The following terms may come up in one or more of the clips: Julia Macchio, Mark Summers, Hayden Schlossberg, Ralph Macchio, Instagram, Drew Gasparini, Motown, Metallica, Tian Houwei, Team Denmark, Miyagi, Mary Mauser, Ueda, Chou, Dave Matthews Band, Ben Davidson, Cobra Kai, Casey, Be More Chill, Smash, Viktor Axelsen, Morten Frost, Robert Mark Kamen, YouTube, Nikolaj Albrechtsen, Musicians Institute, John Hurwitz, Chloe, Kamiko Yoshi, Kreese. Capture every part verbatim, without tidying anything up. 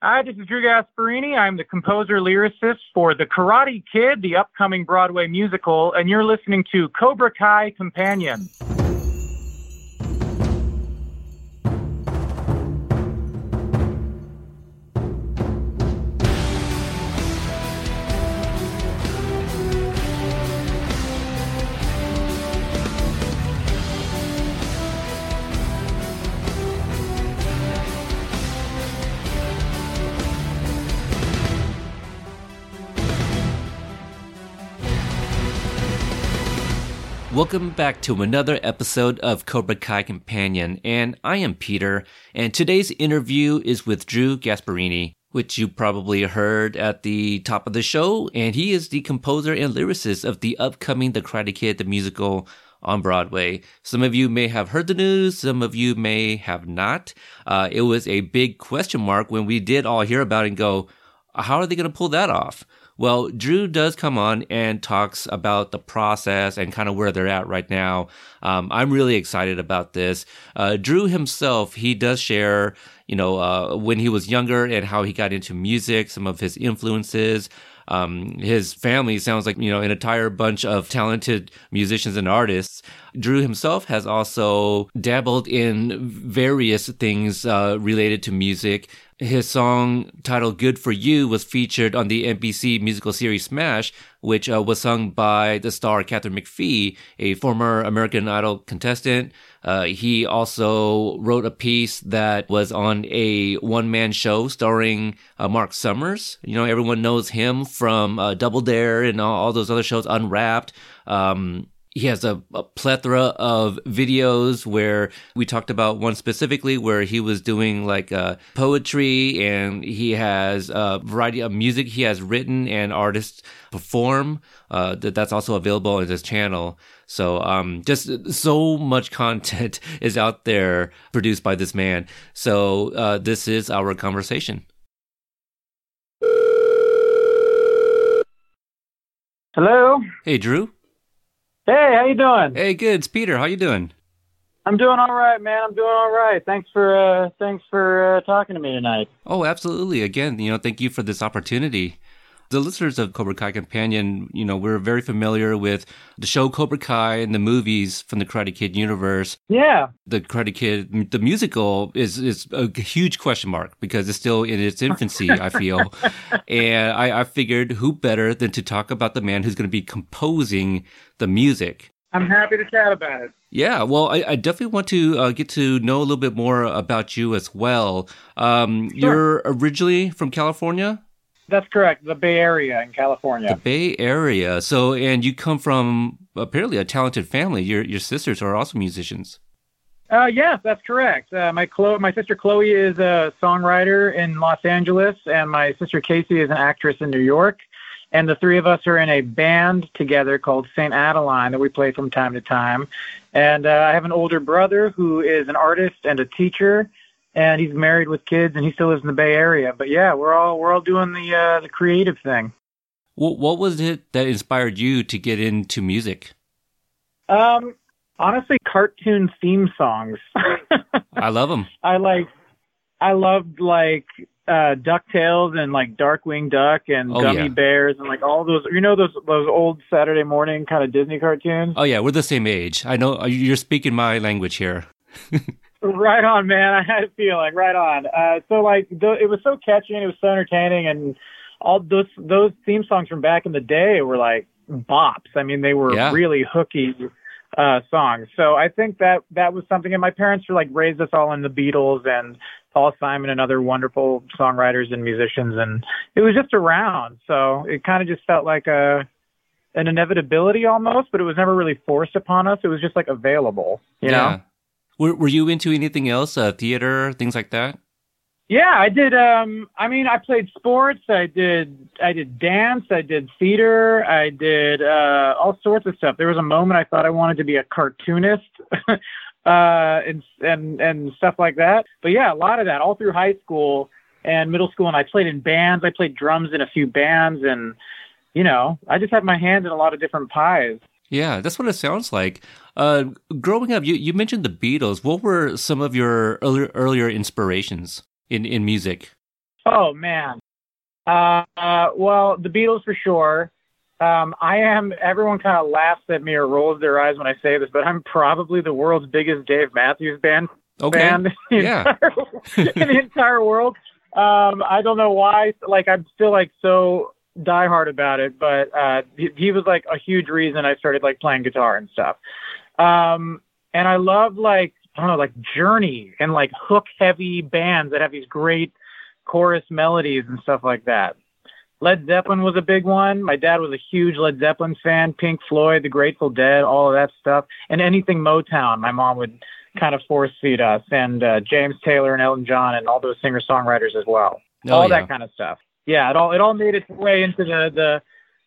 Hi, this is Drew Gasparini. I'm the composer-lyricist for The Karate Kid, the upcoming Broadway musical, and you're listening to Cobra Kai Companion. Welcome back to another episode of Cobra Kai Companion, and I am Peter, and today's interview is with Drew Gasparini, which you probably heard at the top of the show, and he is the composer and lyricist of the upcoming The Karate Kid, the musical on Broadway. Some of you may have heard the news, some of you may have not. Uh, it was a big question mark when we did all hear about it and go, how are they going to pull that off? Well, Drew does come on and talks about the process and kind of where they're at right now. Um, I'm really excited about this. Uh, Drew himself, he does share, you know, uh, when he was younger and how he got into music, some of his influences. Um, his family sounds like, you know, an entire bunch of talented musicians and artists. Drew himself has also dabbled in various things uh, related to music. His song titled Good For You was featured on the N B C musical series Smash, which uh, was sung by the star Catherine McPhee, a former American Idol contestant. Uh, he also wrote a piece that was on a one-man show starring uh, Mark Summers. You know, everyone knows him from uh, Double Dare and all, all those other shows, Unwrapped. Um, He has a, a plethora of videos where we talked about one specifically where he was doing like uh, poetry, and he has a variety of music he has written and artists perform. Uh, that that's also available on his channel. So um, just so much content is out there produced by this man. So uh, this is our conversation. Hello. Hey, Drew. Hey, how you doing? Hey, good. It's Peter. How you doing? I'm doing all right, man. I'm doing all right. Thanks for uh, thanks for uh, talking to me tonight. Oh, absolutely. Again, you know, thank you for this opportunity. The listeners of Cobra Kai Companion, you know, we're very familiar with the show Cobra Kai and the movies from the Karate Kid universe. Yeah. The Karate Kid, the musical, is is a huge question mark because it's still in its infancy, I feel. And I, I figured who better than to talk about the man who's going to be composing the music. I'm happy to chat about it. Yeah, well, I, I definitely want to uh, get to know a little bit more about you as well. Um, sure. You're originally from California? That's correct. The Bay Area in California. The Bay Area. So, and you come from apparently a talented family. Your your sisters are also musicians. Uh, yes, that's correct. Uh, my Chloe, my sister Chloe is a songwriter in Los Angeles, and my sister Casey is an actress in New York. And the three of us are in a band together called Saint Adeline that we play from time to time. And uh, I have an older brother who is an artist and a teacher. And he's married with kids, and he still lives in the Bay Area. But yeah, we're all we're all doing the uh, the creative thing. What what was it that inspired you to get into music? Um, honestly, cartoon theme songs. I love them. I like. I loved like uh, DuckTales and like Darkwing Duck and oh, Gummy yeah. Bears and like all those. You know those those old Saturday morning kind of Disney cartoons. Oh yeah, we're the same age. I know you're speaking my language here. Right on, man. I had a feeling. Right on. Uh, so, like, th- it was so catchy and it was so entertaining. And all those those theme songs from back in the day were, like, bops. I mean, they were yeah. really hooky uh, songs. So I think that that was something. And my parents were, like, raised us all in the Beatles and Paul Simon and other wonderful songwriters and musicians. And it was just around. So it kind of just felt like a... an inevitability almost, but it was never really forced upon us. It was just, like, available, you yeah. know? Were Were you into anything else, uh, theater, things like that? Yeah, I did. Um, I mean, I played sports. I did. I did dance. I did theater. I did uh, all sorts of stuff. There was a moment I thought I wanted to be a cartoonist, uh, and and and stuff like that. But yeah, a lot of that all through high school and middle school. And I played in bands. I played drums in a few bands, and you know, I just had my hand in a lot of different pies. Yeah, that's what it sounds like. Uh, growing up, you, you mentioned the Beatles. What were some of your earlier, earlier inspirations in, in music? Oh, man. Uh, uh, well, the Beatles for sure. Um, I am, everyone kind of laughs at me or rolls their eyes when I say this, but I'm probably the world's biggest Dave Matthews Band okay. fan in, yeah. in the entire world. Um, I don't know why, like, I'm still, like, so diehard about it, but uh, he, he was, like, a huge reason I started, like, playing guitar and stuff. Um, and I love, like, I don't know, like, Journey and, like, hook-heavy bands that have these great chorus melodies and stuff like that. Led Zeppelin was a big one. My dad was a huge Led Zeppelin fan, Pink Floyd, The Grateful Dead, all of that stuff. And anything Motown, my mom would kind of force feed us. And uh, James Taylor and Elton John and all those singer-songwriters as well. Oh, all yeah. that kind of stuff. Yeah, it all it all made its way into the, the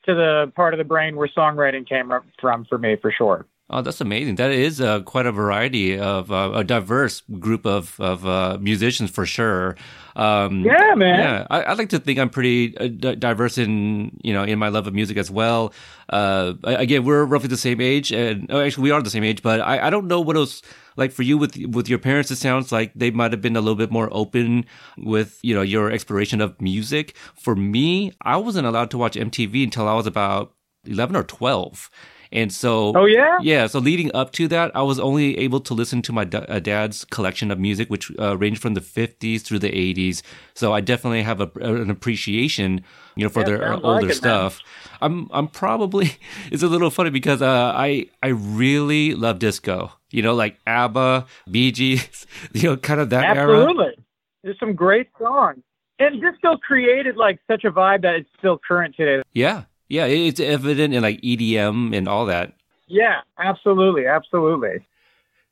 to the part of the brain where songwriting came from for me, for sure. Oh, that's amazing. That is uh, quite a variety of uh, a diverse group of of uh, musicians for sure. Um, yeah, man. Yeah, I, I like to think I'm pretty uh, d- diverse in you know in my love of music as well. Uh, again, we're roughly the same age, and oh, actually we are the same age. But I, I don't know what else. Like for you with with your parents, it sounds like they might have been a little bit more open with you know your exploration of music. For me, I wasn't allowed to watch M T V until I was about eleven or twelve. And so, oh, yeah? yeah, so leading up to that, I was only able to listen to my d- dad's collection of music, which uh, ranged from the fifties through the eighties. So I definitely have a, an appreciation, you know, for yeah, their older like stuff. Now. I'm I'm probably, it's a little funny because uh, I I really love disco, you know, like ABBA, Bee Gees, you know, kind of that Absolutely. Era. Absolutely. There's some great songs. And disco created like such a vibe that it's still current today. Yeah. Yeah, it's evident in like E D M and all that. Yeah, absolutely, absolutely.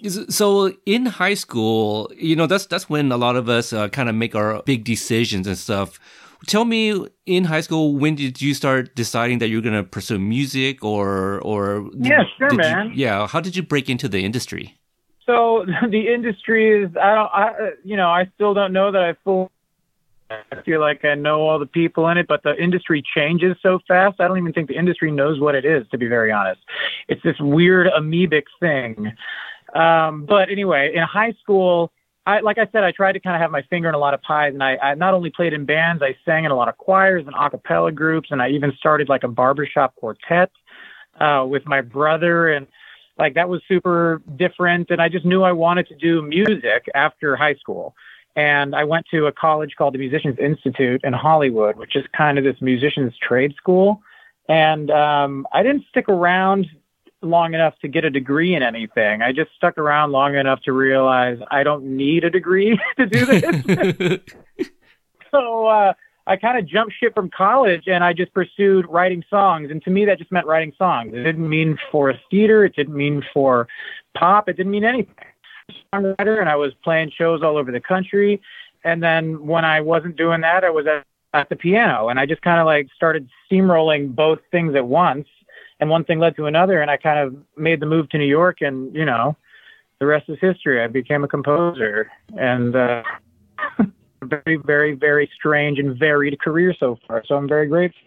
So in high school, you know, that's that's when a lot of us uh, kind of make our big decisions and stuff. Tell me, in high school, when did you start deciding that you're going to pursue music or or? Yeah, sure, man. You, yeah, how did you break into the industry? So the industry is, I don't, I you know, I still don't know that I fully. I feel like I know all the people in it, but the industry changes so fast. I don't even think the industry knows what it is, to be very honest. It's this weird amoebic thing. Um, but anyway, in high school, I, like I said, I tried to kind of have my finger in a lot of pies. And I, I not only played in bands, I sang in a lot of choirs and a cappella groups. And I even started like a barbershop quartet uh, with my brother. And like that was super different. And I just knew I wanted to do music after high school. And I went to a college called the Musicians Institute in Hollywood, which is kind of this musicians trade school. And um, I didn't stick around long enough to get a degree in anything. I just stuck around long enough to realize I don't need a degree to do this. so uh, I kind of jumped ship from college and I just pursued writing songs. And to me, that just meant writing songs. It didn't mean for theater. It didn't mean for pop. It didn't mean anything. Songwriter, and I was playing shows all over the country. And then when I wasn't doing that, I was at, at the piano, and I just kind of like started steamrolling both things at once, and one thing led to another, and I kind of made the move to New York, and you know, the rest is history. I became a composer, and uh, very, very, very strange and varied career so far. So I'm very grateful.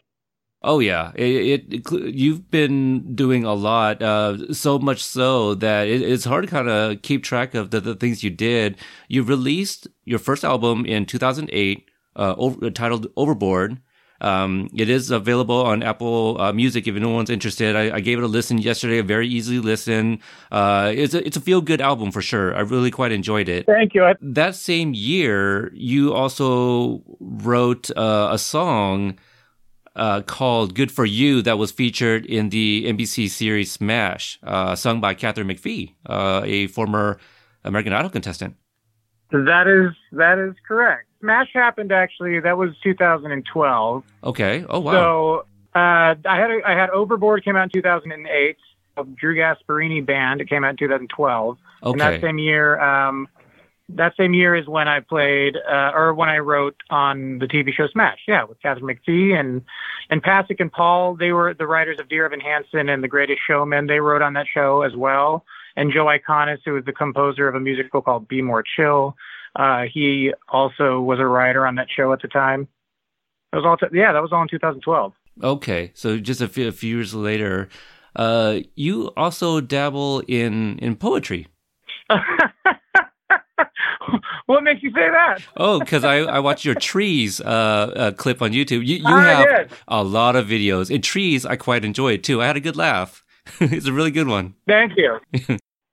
Oh yeah, it, it, it you've been doing a lot, uh, so much so that it, it's hard to kind of keep track of the, the things you did. You released your first album in two thousand eight, uh, over, titled Overboard. Um, it is available on Apple uh, Music if anyone's interested. I, I gave it a listen yesterday, a very easy listen. Uh, it's a, it's a feel-good album for sure. I really quite enjoyed it. Thank you. That same year, you also wrote uh, a song. Uh, called Good For You that was featured in the N B C series Smash, uh, sung by Catherine McPhee, uh, a former American Idol contestant. That is that is correct. Smash happened actually, that was two thousand twelve. Okay, oh wow. So uh, I had a, I had Overboard came out in two thousand eight, Drew Gasparini Band, it came out in two thousand twelve. Okay. And that same year... Um, That same year is when I played, uh, or when I wrote on the T V show Smash, yeah, with Catherine McPhee and, and Pasek and Paul. They were the writers of Dear Evan Hansen and The Greatest Showman. They wrote on that show as well. And Joe Iconis, who was the composer of a musical called Be More Chill, uh, he also was a writer on that show at the time. It was all, t- yeah, that was all in two thousand twelve. Okay, so just a few, a few years later, uh, you also dabble in in poetry. What makes you say that? Oh, because I, I watched your trees uh, uh, clip on YouTube. You, you I have did. a lot of videos. And trees, I quite enjoyed, too. I had a good laugh. It's a really good one. Thank you.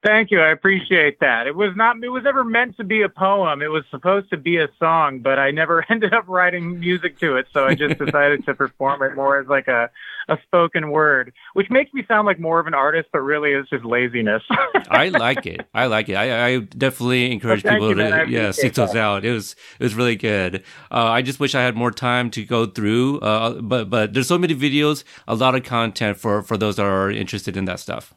Thank you. I appreciate that. It was not, it was ever meant to be a poem. It was supposed to be a song, but I never ended up writing music to it. So I just decided to perform it more as like a, a spoken word, which makes me sound like more of an artist, but really is just laziness. I like it. I like it. I, I definitely encourage well, people you, to yeah, seek those out. It was, it was really good. Uh, I just wish I had more time to go through, uh, but, but there's so many videos, a lot of content for, for those that are interested in that stuff.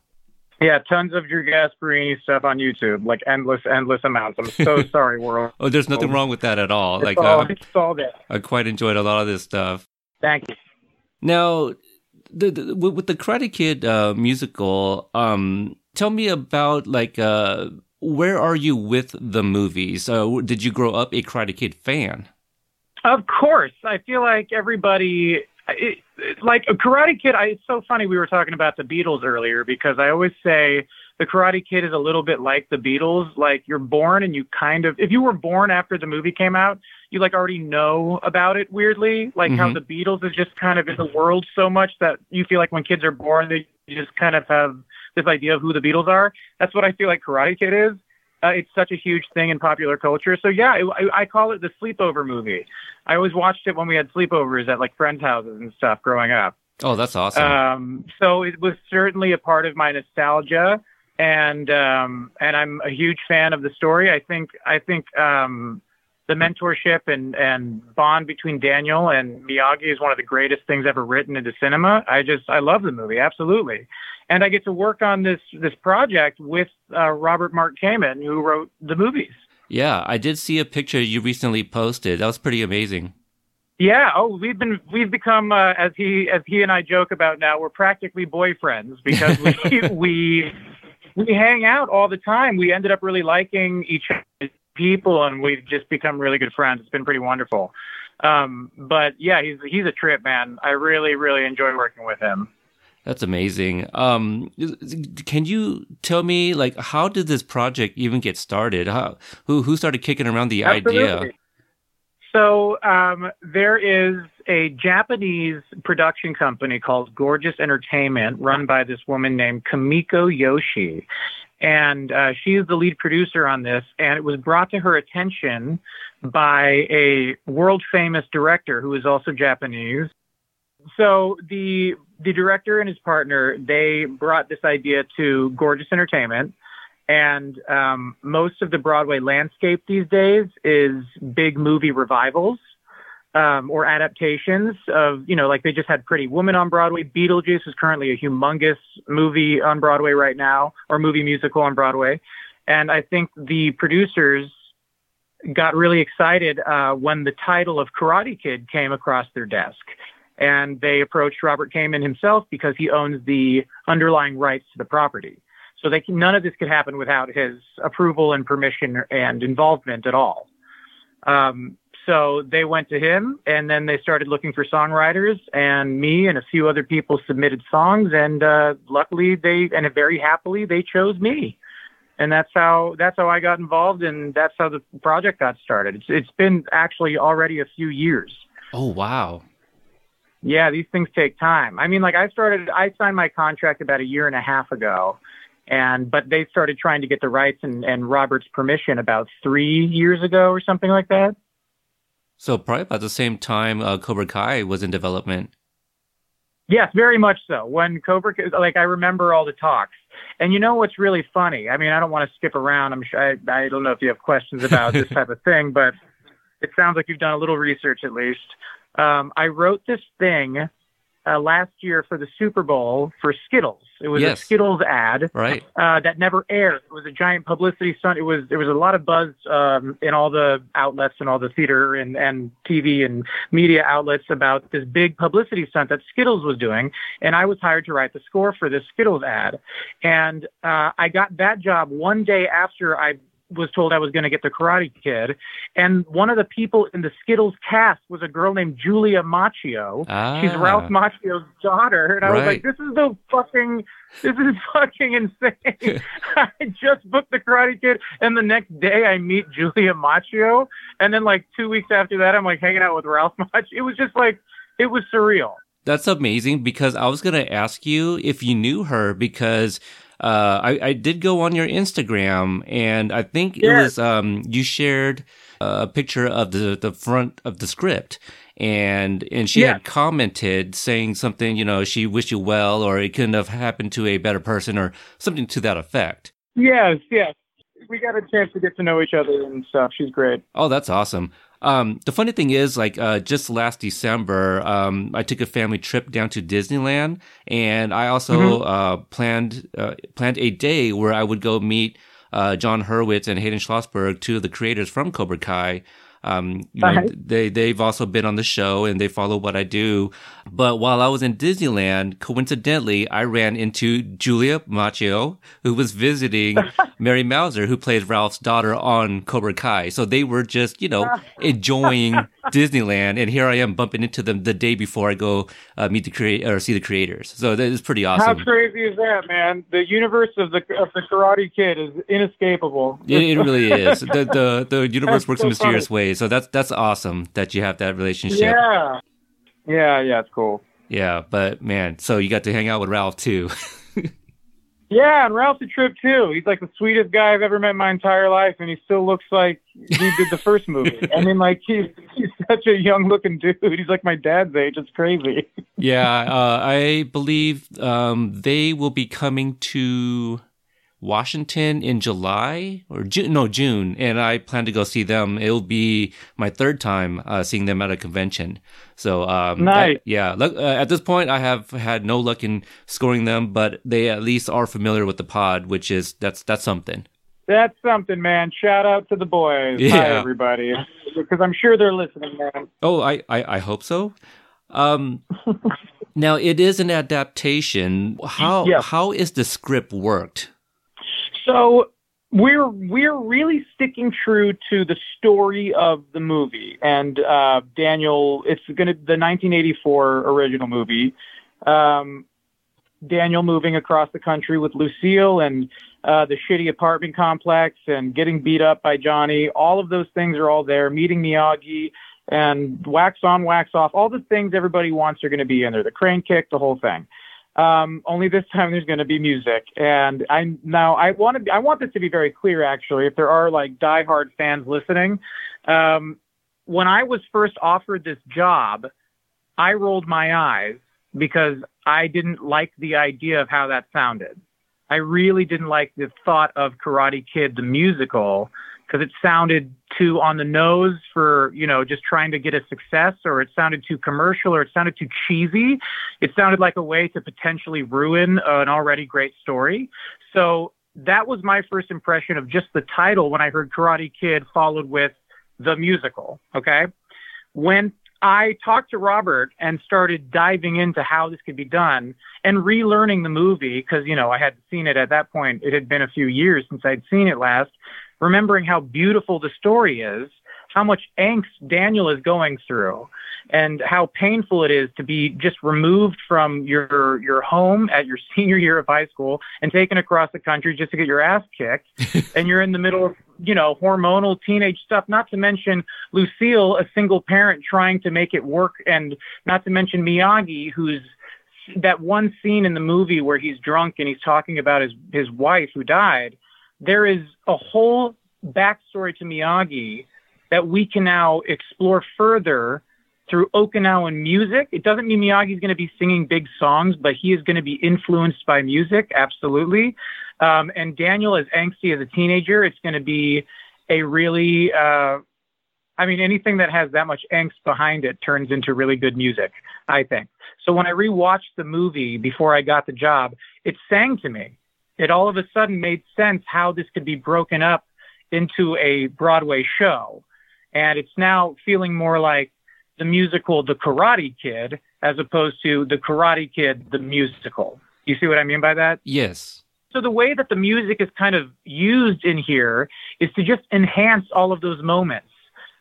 Yeah, tons of Drew Gasparini stuff on YouTube, like endless, endless amounts. I'm so sorry, world. Oh, there's nothing wrong with that at all. It's like all, uh, it's all there. I quite enjoyed a lot of this stuff. Thank you. Now, the, the, with the Karate Kid uh, musical, um, tell me about like uh, where are you with the movies? Uh, did you grow up a Karate Kid fan? Of course, I feel like everybody. It, it, like a Karate Kid, I, it's so funny we were talking about the Beatles earlier because I always say the Karate Kid is a little bit like the Beatles. Like you're born and you kind of, if you were born after the movie came out, you like already know about it weirdly. Like mm-hmm. how the Beatles is just kind of in the world so much that you feel like when kids are born, they just kind of have this idea of who the Beatles are. That's what I feel like Karate Kid is. Uh, it's such a huge thing in popular culture. So yeah, I, I call it the sleepover movie. I always watched it when we had sleepovers at like friends' houses and stuff growing up. Oh, that's awesome. Um, so it was certainly a part of my nostalgia, and um, and I'm a huge fan of the story. I think I think um, the mentorship and, and bond between Daniel and Miyagi is one of the greatest things ever written into cinema. I just I love the movie absolutely. And I get to work on this this project with uh, Robert Mark Kamen, who wrote the movies. Yeah, I did see a picture you recently posted. That was pretty amazing. Yeah. Oh, we've been we've become uh, as he as he and I joke about now. We're practically boyfriends because we we we hang out all the time. We ended up really liking each other's people, and we've just become really good friends. It's been pretty wonderful. Um, but yeah, he's he's a trip, man. I really really enjoy working with him. That's amazing. Um, can you tell me, like, how did this project even get started? How, who who started kicking around the Absolutely. idea? So um, there is a Japanese production company called Gorgeous Entertainment, run by this woman named Kamiko Yoshi. And uh, she is the lead producer on this. And it was brought to her attention by a world-famous director who is also Japanese. So the the director and his partner, they brought this idea to Gorgeous Entertainment. And um, most of the Broadway landscape these days is big movie revivals um, or adaptations of, you know, like they just had Pretty Woman on Broadway. Beetlejuice is currently a humongous movie on Broadway right now, or movie musical on Broadway. And I think the producers got really excited uh, when the title of Karate Kid came across their desk. And they approached Robert Kamen himself because he owns the underlying rights to the property. So they can, none of this could happen without his approval and permission and involvement at all. Um, so they went to him, and then they started looking for songwriters, and me and a few other people submitted songs. And uh, luckily, they and very happily, they chose me. And that's how that's how I got involved, and that's how the project got started. It's it's been actually already a few years. Oh, wow. Yeah, these things take time. I mean, like I started, I signed my contract about a year and a half ago, and but they started trying to get the rights and, and Robert's permission about three years ago or something like that. So probably about the same time uh, Cobra Kai was in development. Yes, very much so. When Cobra, like I remember all the talks. And you know what's really funny? I mean, I don't want to skip around. I'm sure, I, I don't know if you have questions about this type of thing, but it sounds like you've done a little research at least. Um, I wrote this thing uh, last year for the Super Bowl for Skittles. It was yes. a Skittles ad right. uh, that never aired. It was a giant publicity stunt. It was there was a lot of buzz um, in all the outlets and all the theater and, and T V and media outlets about this big publicity stunt that Skittles was doing. And I was hired to write the score for this Skittles ad. And uh, I got that job one day after I was told I was going to get the Karate Kid. And one of the people in the Skittles cast was a girl named Julia Macchio. Ah. She's Ralph Macchio's daughter. And I right. was like, this is the fucking, this is fucking insane. I just booked the Karate Kid. And the next day I meet Julia Macchio. And then like two weeks after that, I'm like hanging out with Ralph Macchio. It was just like, it was surreal. That's amazing, because I was going to ask you if you knew her, because uh, I, I did go on your Instagram, and I think yes. it was um, you shared a picture of the, the front of the script, and and she yes. had commented saying something, you know, she wished you well, or it couldn't have happened to a better person, or something to that effect. Yes, yes. We got a chance to get to know each other and stuff. She's great. Oh, that's awesome. Um, the funny thing is, like, uh, just last December, um, I took a family trip down to Disneyland, and I also mm-hmm. uh, planned uh, planned a day where I would go meet uh, John Hurwitz and Hayden Schlossberg, two of the creators from Cobra Kai. Um, you know, they, they've also been on the show, and they follow what I do. But while I was in Disneyland, coincidentally, I ran into Julia Macchio, who was visiting Mary Mauser, who plays Ralph's daughter on Cobra Kai. So they were just, you know, enjoying Disneyland. And here I am bumping into them the day before I go uh, meet the crea- or see the creators. So that is pretty awesome. How crazy is that, man? The universe of the of the Karate Kid is inescapable. It, it really is. The, the, the universe That's works so in mysterious funny. ways. So that's that's awesome that you have that relationship. Yeah, yeah, yeah. It's cool. Yeah, but man, so you got to hang out with Ralph too. Yeah, and Ralph's a trip too. He's like the sweetest guy I've ever met in my entire life, and he still looks like he did the first movie. I mean, like he's he's such a young-looking dude. He's like my dad's age. It's crazy. Yeah, uh, I believe um, they will be coming to Washington in July or June, no, June. And I plan to go see them. It'll be my third time uh, seeing them at a convention. So, um, nice. At, yeah, look, uh, at this point, I have had no luck in scoring them, but they at least are familiar with the pod, which is that's, that's something. That's something, man. Shout out to the boys. Yeah. Hi, everybody. Because I'm sure they're listening, man. Oh, I, I, I hope so. Um, now it is an adaptation. How, yeah. how is the script worked? So we're we're really sticking true to the story of the movie, and uh, Daniel. It's gonna the nineteen eighty-four original movie. Um, Daniel moving across the country with Lucille and uh, the shitty apartment complex and getting beat up by Johnny. All of those things are all there. Meeting Miyagi and wax on, wax off. All the things everybody wants are going to be in there. The crane kick, the whole thing. Um, only this time there's going to be music. And I, now I want to, I want this to be very clear, actually, if there are like diehard fans listening. Um, when I was first offered this job, I rolled my eyes because I didn't like the idea of how that sounded. I really didn't like the thought of Karate Kid, the musical, because it sounded too on the nose for, you know, just trying to get a success, or it sounded too commercial, or it sounded too cheesy. It sounded like a way to potentially ruin uh, an already great story. So that was my first impression of just the title when I heard Karate Kid followed with the musical. Okay. When I talked to Robert and started diving into how this could be done and relearning the movie, because, you know, I hadn't seen it at that point. It had been a few years since I'd seen it last. Remembering how beautiful the story is, how much angst Daniel is going through, and how painful it is to be just removed from your your home at your senior year of high school and taken across the country just to get your ass kicked. And you're in the middle of, you know, hormonal teenage stuff, not to mention Lucille, a single parent trying to make it work, and not to mention Miyagi, who's that one scene in the movie where he's drunk and he's talking about his, his wife who died. There is a whole backstory to Miyagi that we can now explore further through Okinawan music. It doesn't mean Miyagi's going to be singing big songs, but he is going to be influenced by music, absolutely. Um, and Daniel, as angsty as a teenager, it's going to be a really, uh, I mean, anything that has that much angst behind it turns into really good music, I think. So when I rewatched the movie before I got the job, it sang to me. It all of a sudden made sense how this could be broken up into a Broadway show. And it's now feeling more like the musical, The Karate Kid, as opposed to The Karate Kid, the musical. You see what I mean by that? Yes. So the way that the music is kind of used in here is to just enhance all of those moments.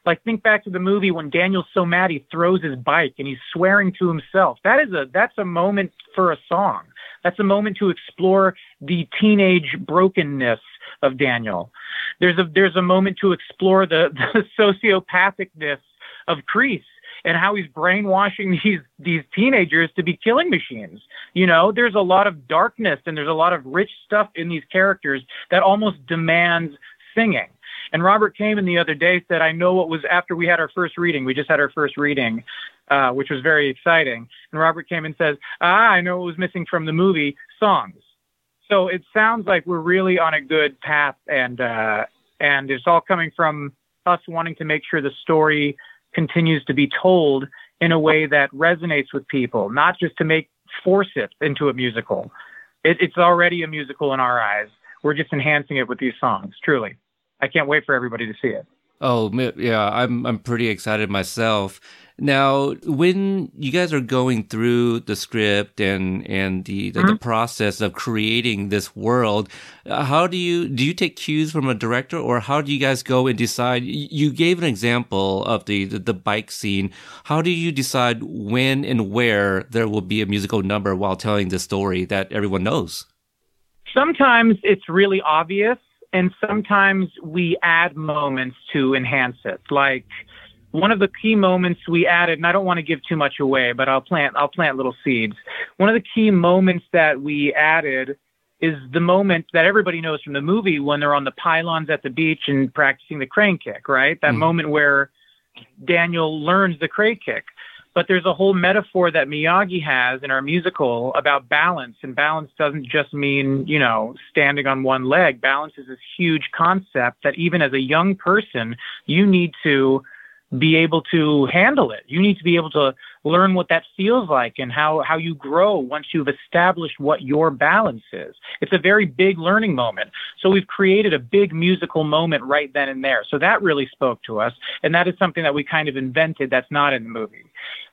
Like, think back to the movie when Daniel Somati throws his bike and he's swearing to himself. That is a, that's a moment for a song. That's a moment to explore the teenage brokenness of Daniel. There's a, there's a moment to explore the, the sociopathicness of Kreese and how he's brainwashing these, these teenagers to be killing machines. You know, there's a lot of darkness and there's a lot of rich stuff in these characters that almost demands singing. And Robert Kamen the other day said, I know what was after we had our first reading. We just had our first reading, uh, which was very exciting. And Robert Kamen says, ah, I know what was missing from the movie, songs. So it sounds like we're really on a good path. And, uh, and it's all coming from us wanting to make sure the story continues to be told in a way that resonates with people, not just to make force it into a musical. It, it's already a musical in our eyes. We're just enhancing it with these songs, truly. I can't wait for everybody to see it. Oh, yeah, I'm I'm pretty excited myself. Now, when you guys are going through the script and and the the, mm-hmm. the process of creating this world, how do you do you take cues from a director, or how do you guys go and decide? You gave an example of the, the, the bike scene. How do you decide when and where there will be a musical number while telling the story that everyone knows? Sometimes it's really obvious. And sometimes we add moments to enhance it. Like one of the key moments we added, and I don't want to give too much away, but I'll plant, I'll plant little seeds. One of the key moments that we added is the moment that everybody knows from the movie when they're on the pylons at the beach and practicing the crane kick, right? That mm. moment where Daniel learns the crane kick. But there's a whole metaphor that Miyagi has in our musical about balance. And balance doesn't just mean, you know, standing on one leg. Balance is this huge concept that even as a young person, you need to be able to handle it. You need to be able to learn what that feels like and how, how you grow once you've established what your balance is. It's a very big learning moment. So we've created a big musical moment right then and there. So that really spoke to us. And that is something that we kind of invented that's not in the movie.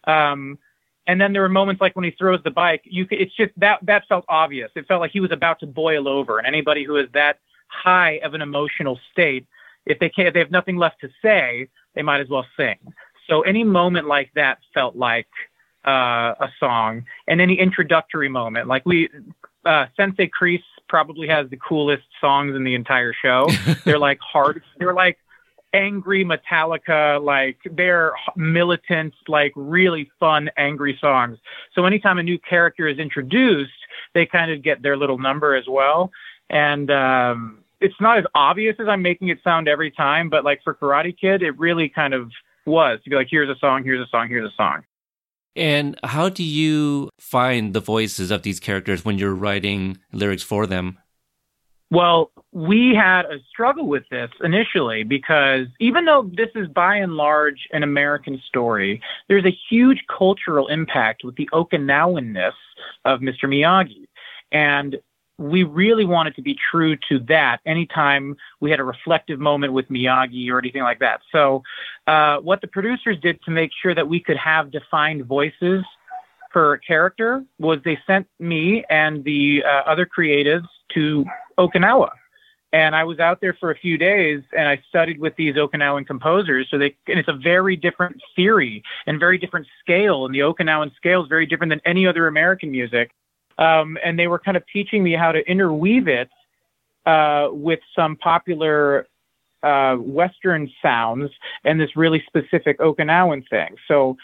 Um, and then there were moments like when he throws the bike, you could, it's just that, that felt obvious. It felt like he was about to boil over. And anybody who is that high of an emotional state, if they can't, if they have nothing left to say, they might as well sing. So any moment like that felt like uh, a song, and any introductory moment, like we, uh, Sensei Kreese probably has the coolest songs in the entire show. They're like hard. They're like angry Metallica. Like they're militant, like really fun, angry songs. So anytime a new character is introduced, they kind of get their little number as well. And, um, it's not as obvious as I'm making it sound every time, but like for Karate Kid, it really kind of was to be like, here's a song, here's a song, here's a song. And how do you find the voices of these characters when you're writing lyrics for them? Well, we had a struggle with this initially because even though this is by and large an American story, there's a huge cultural impact with the Okinawanness of Mister Miyagi. And we really wanted to be true to that anytime we had a reflective moment with Miyagi or anything like that. So uh, what the producers did to make sure that we could have defined voices per character was they sent me and the uh, other creatives to Okinawa. And I was out there for a few days and I studied with these Okinawan composers. So they, and it's a very different theory and very different scale. And the Okinawan scale is very different than any other American music. Um, and they were kind of teaching me how to interweave it uh, with some popular uh, Western sounds and this really specific Okinawan thing. So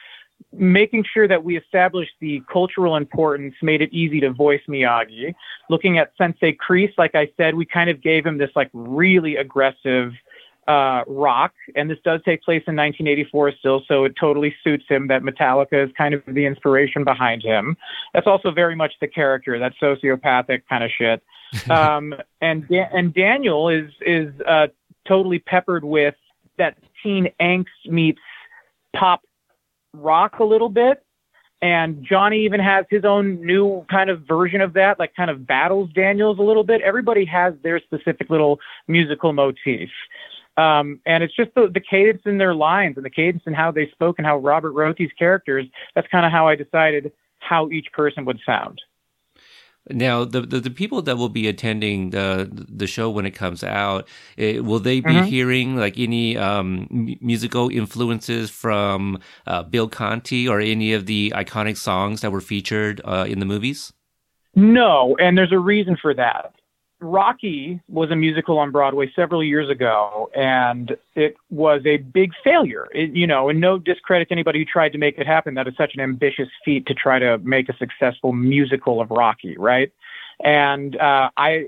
making sure that we established the cultural importance made it easy to voice Miyagi. Looking at Sensei Kreese, like I said, we kind of gave him this like really aggressive uh, rock. And this does take place in nineteen eighty-four still, so it totally suits him that Metallica is kind of the inspiration behind him. That's also very much the character, that sociopathic kind of shit. um, and, and Daniel is, is, uh, totally peppered with that teen angst meets pop rock a little bit. And Johnny even has his own new kind of version of that, like kind of battles Daniel's a little bit. Everybody has their specific little musical motif. Um, and it's just the, the cadence in their lines and the cadence in how they spoke and how Robert wrote these characters. That's kind of how I decided how each person would sound. Now, the, the the people that will be attending the the show when it comes out, it, will they be mm-hmm. hearing like any um, musical influences from uh, Bill Conti or any of the iconic songs that were featured uh, in the movies? No, and there's a reason for that. Rocky was a musical on Broadway several years ago, and it was a big failure. It, you know, and no discredit to anybody who tried to make it happen. That is such an ambitious feat to try to make a successful musical of Rocky, right? And uh, I,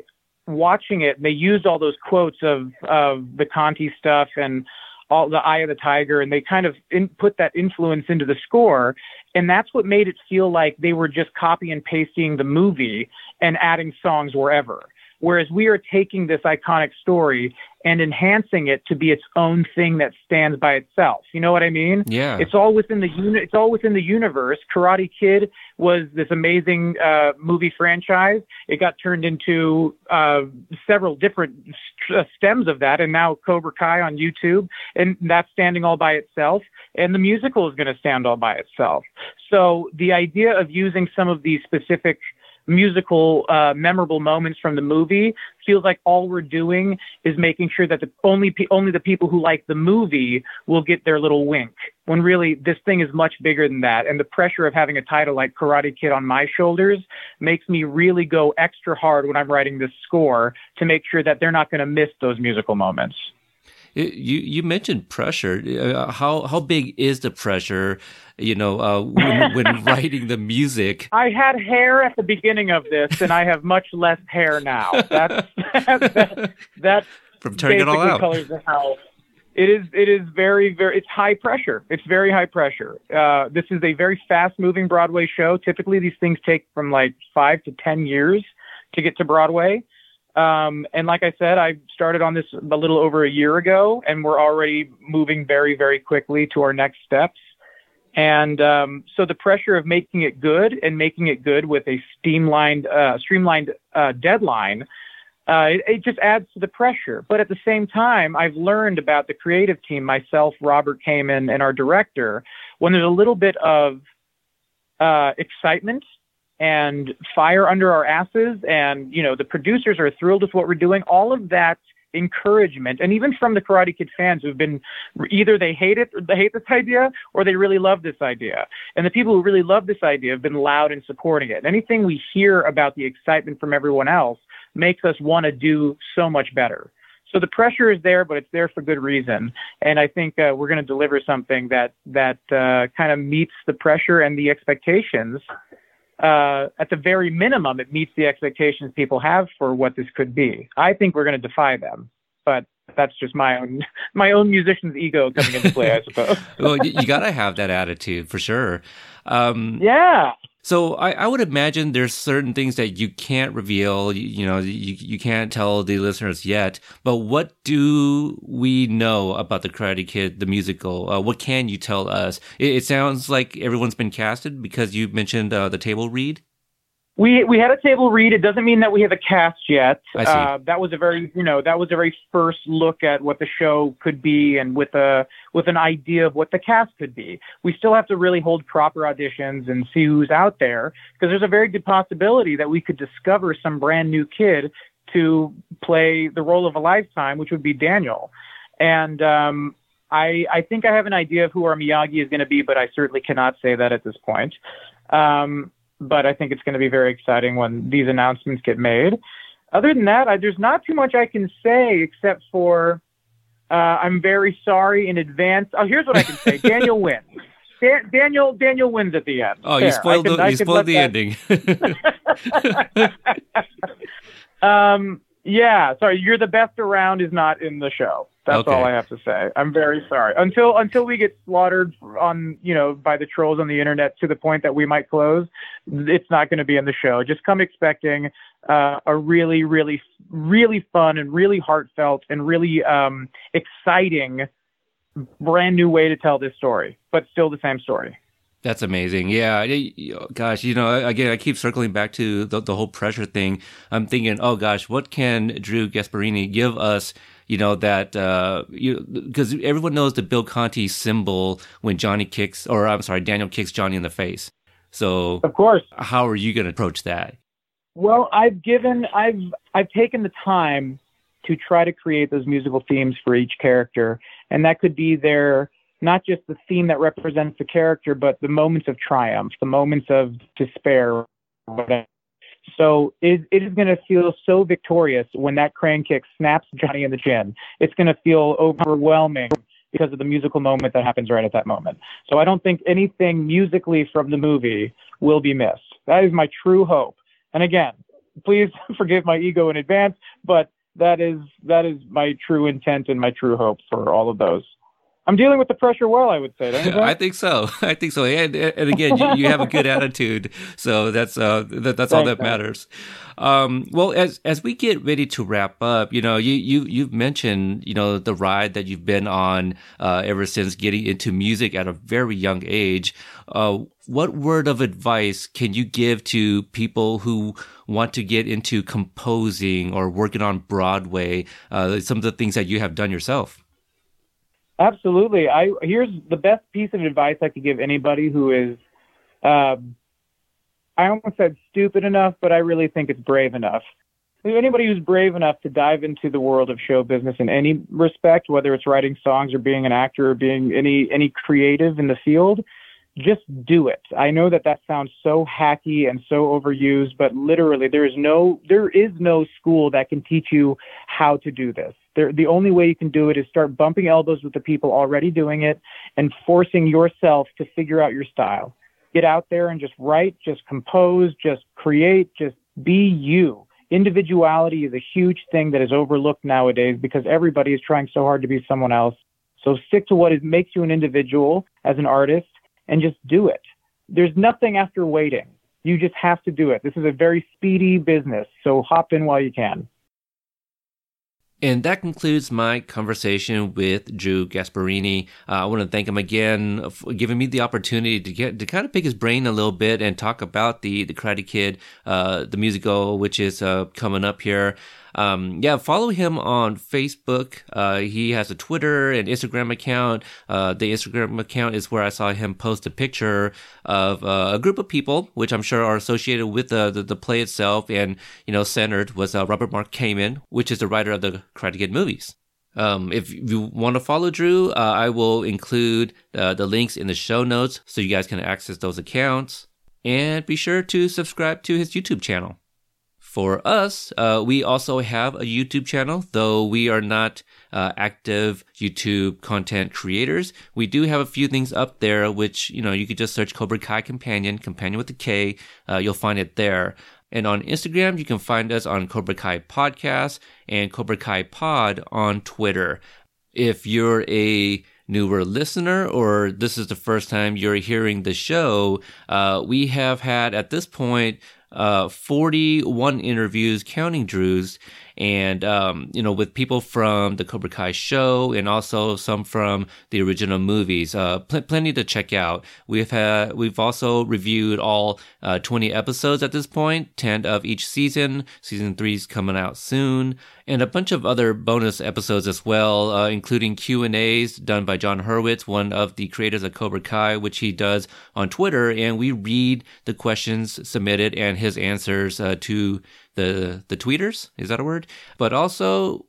watching it, they used all those quotes of of the Conti stuff and all the Eye of the Tiger, and they kind of in, put that influence into the score. And that's what made it feel like they were just copy and pasting the movie and adding songs wherever. Whereas we are taking this iconic story and enhancing it to be its own thing that stands by itself. You know what I mean? Yeah. It's all within the uni- It's all within the universe. Karate Kid was this amazing uh, movie franchise. It got turned into uh, several different st- stems of that, and now Cobra Kai on YouTube, and that's standing all by itself. And the musical is going to stand all by itself. So the idea of using some of these specific musical uh memorable moments from the movie feels like all we're doing is making sure that the only pe- only the people who like the movie will get their little wink, when really this thing is much bigger than that. And the pressure of having a title like Karate Kid on my shoulders makes me really go extra hard when I'm writing this score to make sure that they're not going to miss those musical moments. You you mentioned pressure. Uh, how how big is the pressure, you know, uh, when, when writing the music? I had hair at the beginning of this, and I have much less hair now. That's that, that, that's from turning it all out. Colors of how it is. It is very very. It's high pressure. It's very high pressure. Uh, this is a very fast moving Broadway show. Typically, these things take from like five to ten years to get to Broadway. Um, and like I said, I started on this a little over a year ago, and we're already moving very, very quickly to our next steps. And um, so the pressure of making it good and making it good with a streamlined, uh, streamlined uh, deadline, uh, it, it just adds to the pressure. But at the same time, I've learned about the creative team, myself, Robert Kamen, and our director, when there's a little bit of uh, excitement and fire under our asses, and, you know, the producers are thrilled with what we're doing, all of that encouragement, and even from the Karate Kid fans who've been, either they hate it, they hate this idea, or they really love this idea. And the people who really love this idea have been loud in supporting it. And anything we hear about the excitement from everyone else makes us want to do so much better. So the pressure is there, but it's there for good reason. And I think uh, we're going to deliver something that, that uh, kind of meets the pressure and the expectations. Uh, at the very minimum, it meets the expectations people have for what this could be. I think we're going to defy them, but that's just my own my own musician's ego coming into play, I suppose. Well, you, you got to have that attitude for sure. Um, yeah. So I, I would imagine there's certain things that you can't reveal. You, you know, you you can't tell the listeners yet. But what do we know about the Karate Kid, the musical? Uh, what can you tell us? It, it sounds like everyone's been casted because you mentioned uh, the table read. We we had a table read. It doesn't mean that we have a cast yet. I see. Uh, that was a very you know that was a very first look at what the show could be, and with a with an idea of what the cast could be. We still have to really hold proper auditions and see who's out there, because there's a very good possibility that we could discover some brand new kid to play the role of a lifetime, which would be Daniel. And um, I I think I have an idea of who our Miyagi is going to be, but I certainly cannot say that at this point. Um, But I think it's going to be very exciting when these announcements get made. Other than that, I, there's not too much I can say except for uh, I'm very sorry in advance. Oh, here's what I can say: Daniel wins. Dan- Daniel Daniel wins at the end. Oh, there. You spoiled can, the, you spoiled the that... ending. um, yeah, sorry. You're the best around is not in the show. That's okay. All I have to say. I'm very sorry. Until until we get slaughtered on, you know, by the trolls on the internet to the point that we might close, it's not going to be in the show. Just come expecting uh, a really, really, really fun and really heartfelt and really um, exciting brand new way to tell this story, but still the same story. That's amazing. Yeah. Gosh, you know, again, I keep circling back to the, the whole pressure thing. I'm thinking, oh, gosh, what can Drew Gasparini give us? You know, that, uh, you, because everyone knows the Bill Conti symbol when Johnny kicks, or I'm sorry, Daniel kicks Johnny in the face. So, of course, how are you going to approach that? Well, I've given, I've, I've taken the time to try to create those musical themes for each character. And that could be their, not just the theme that represents the character, but the moments of triumph, the moments of despair. So it, it is going to feel so victorious when that crane kick snaps Johnny in the chin. It's going to feel overwhelming because of the musical moment that happens right at that moment. So I don't think anything musically from the movie will be missed. That is my true hope. And again, please forgive my ego in advance, but that is that is my true intent and my true hope for all of those. I'm dealing with the pressure well, I would say. Don't you think? I think so. I think so. And, and again, you, you have a good attitude, so that's uh, that, that's Thanks, all that matters. Um, well, as as we get ready to wrap up, you know, you you you've mentioned you know the ride that you've been on uh, ever since getting into music at a very young age. Uh, what word of advice can you give to people who want to get into composing or working on Broadway? Uh, some of the things that you have done yourself. Absolutely. I here's the best piece of advice I could give anybody who is, um, I almost said stupid enough, but I really think it's brave enough. Anybody who's brave enough to dive into the world of show business in any respect, whether it's writing songs or being an actor or being any any creative in the field, just do it. I know that that sounds so hacky and so overused, but literally there is no there is no school that can teach you how to do this. There, the only way you can do it is start bumping elbows with the people already doing it and forcing yourself to figure out your style. Get out there and just write, just compose, just create, just be you. Individuality is a huge thing that is overlooked nowadays because everybody is trying so hard to be someone else. So stick to what is, makes you an individual as an artist and just do it. There's nothing after waiting. You just have to do it. This is a very speedy business, so hop in while you can. And that concludes my conversation with Drew Gasparini. Uh, I want to thank him again for giving me the opportunity to get to kind of pick his brain a little bit and talk about the the Karate Kid, uh, the musical, which is uh, coming up here. Um, yeah, follow him on Facebook. Uh, he has a Twitter and Instagram account. Uh, the Instagram account is where I saw him post a picture of uh, a group of people, which I'm sure are associated with the, the, the play itself. And, you know, centered was uh, Robert Mark Kamen, which is the writer of the Karate Kid movies. Um, if you want to follow Drew, uh, I will include uh, the links in the show notes so you guys can access those accounts. And be sure to subscribe to his YouTube channel. For us, uh, we also have a YouTube channel, though we are not uh, active YouTube content creators. We do have a few things up there, which, you know, you could just search Cobra Kai Companion, Companion with a K. Uh, you'll find it there. And on Instagram, you can find us on Cobra Kai Podcast and Cobra Kai Pod on Twitter. If you're a newer listener, or this is the first time you're hearing the show, uh, we have had, at this point, Uh, forty-one interviews, counting Drew's, and, um, you know, with people from the Cobra Kai show and also some from the original movies. Uh, pl- plenty to check out. We've had, we've also reviewed all uh, twenty episodes at this point, ten of each season. Season three's coming out soon, and a bunch of other bonus episodes as well, uh, including Q and A's done by John Hurwitz, one of the creators of Cobra Kai, which he does on Twitter, and we read the questions submitted and his answers uh, to the the tweeters, is that a word? But also,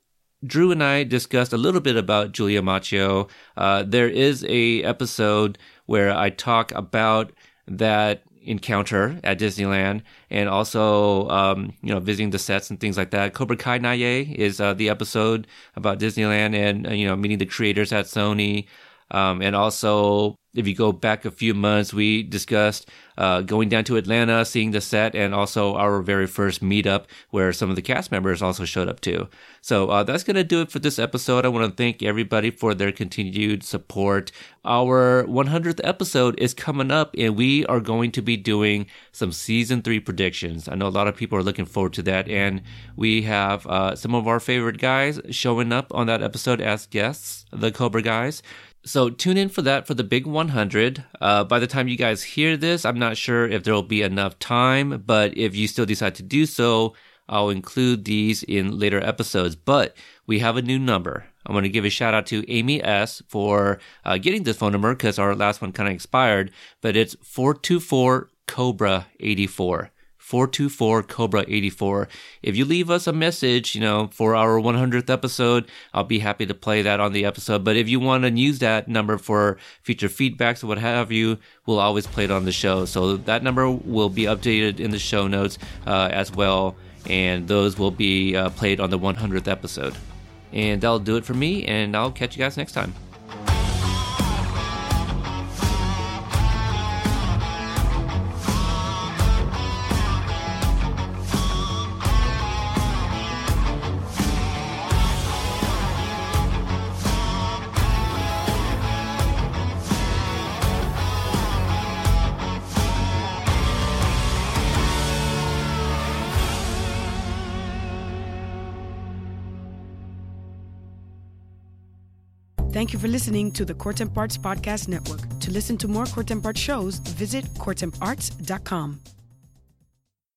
Drew and I discussed a little bit about Julia Macchio. Uh, there is a episode where I talk about that encounter at Disneyland, and also um, you know visiting the sets and things like that. Cobra Kai Naye is uh, the episode about Disneyland and you know meeting the creators at Sony, um, and also. If you go back a few months, we discussed uh, going down to Atlanta, seeing the set, and also our very first meetup where some of the cast members also showed up too. So uh, that's going to do it for this episode. I want to thank everybody for their continued support. Our one hundredth episode is coming up, and we are going to be doing some season three predictions. I know a lot of people are looking forward to that, and we have uh, some of our favorite guys showing up on that episode as guests, the Cobra guys. So tune in for that for the big one hundred. Uh, by the time you guys hear this, I'm not sure if there will be enough time, but if you still decide to do so, I'll include these in later episodes. But we have a new number. I want to give a shout out to Amy S. for uh, getting this phone number because our last one kind of expired, but it's four two four C O B R A eight four. four two four, COBRA eight four. If you leave us a message, you know, for our one hundredth episode, I'll be happy to play that on the episode. But if you want to use that number for future feedbacks or what have you, we'll always play it on the show. So that number will be updated in the show notes uh, as well. And those will be uh, played on the one hundredth episode. And that'll do it for me, and I'll catch you guys next time. Thank you for listening to the Court and Parts Podcast Network. To listen to more Court and Parts shows, visit court and parts dot com.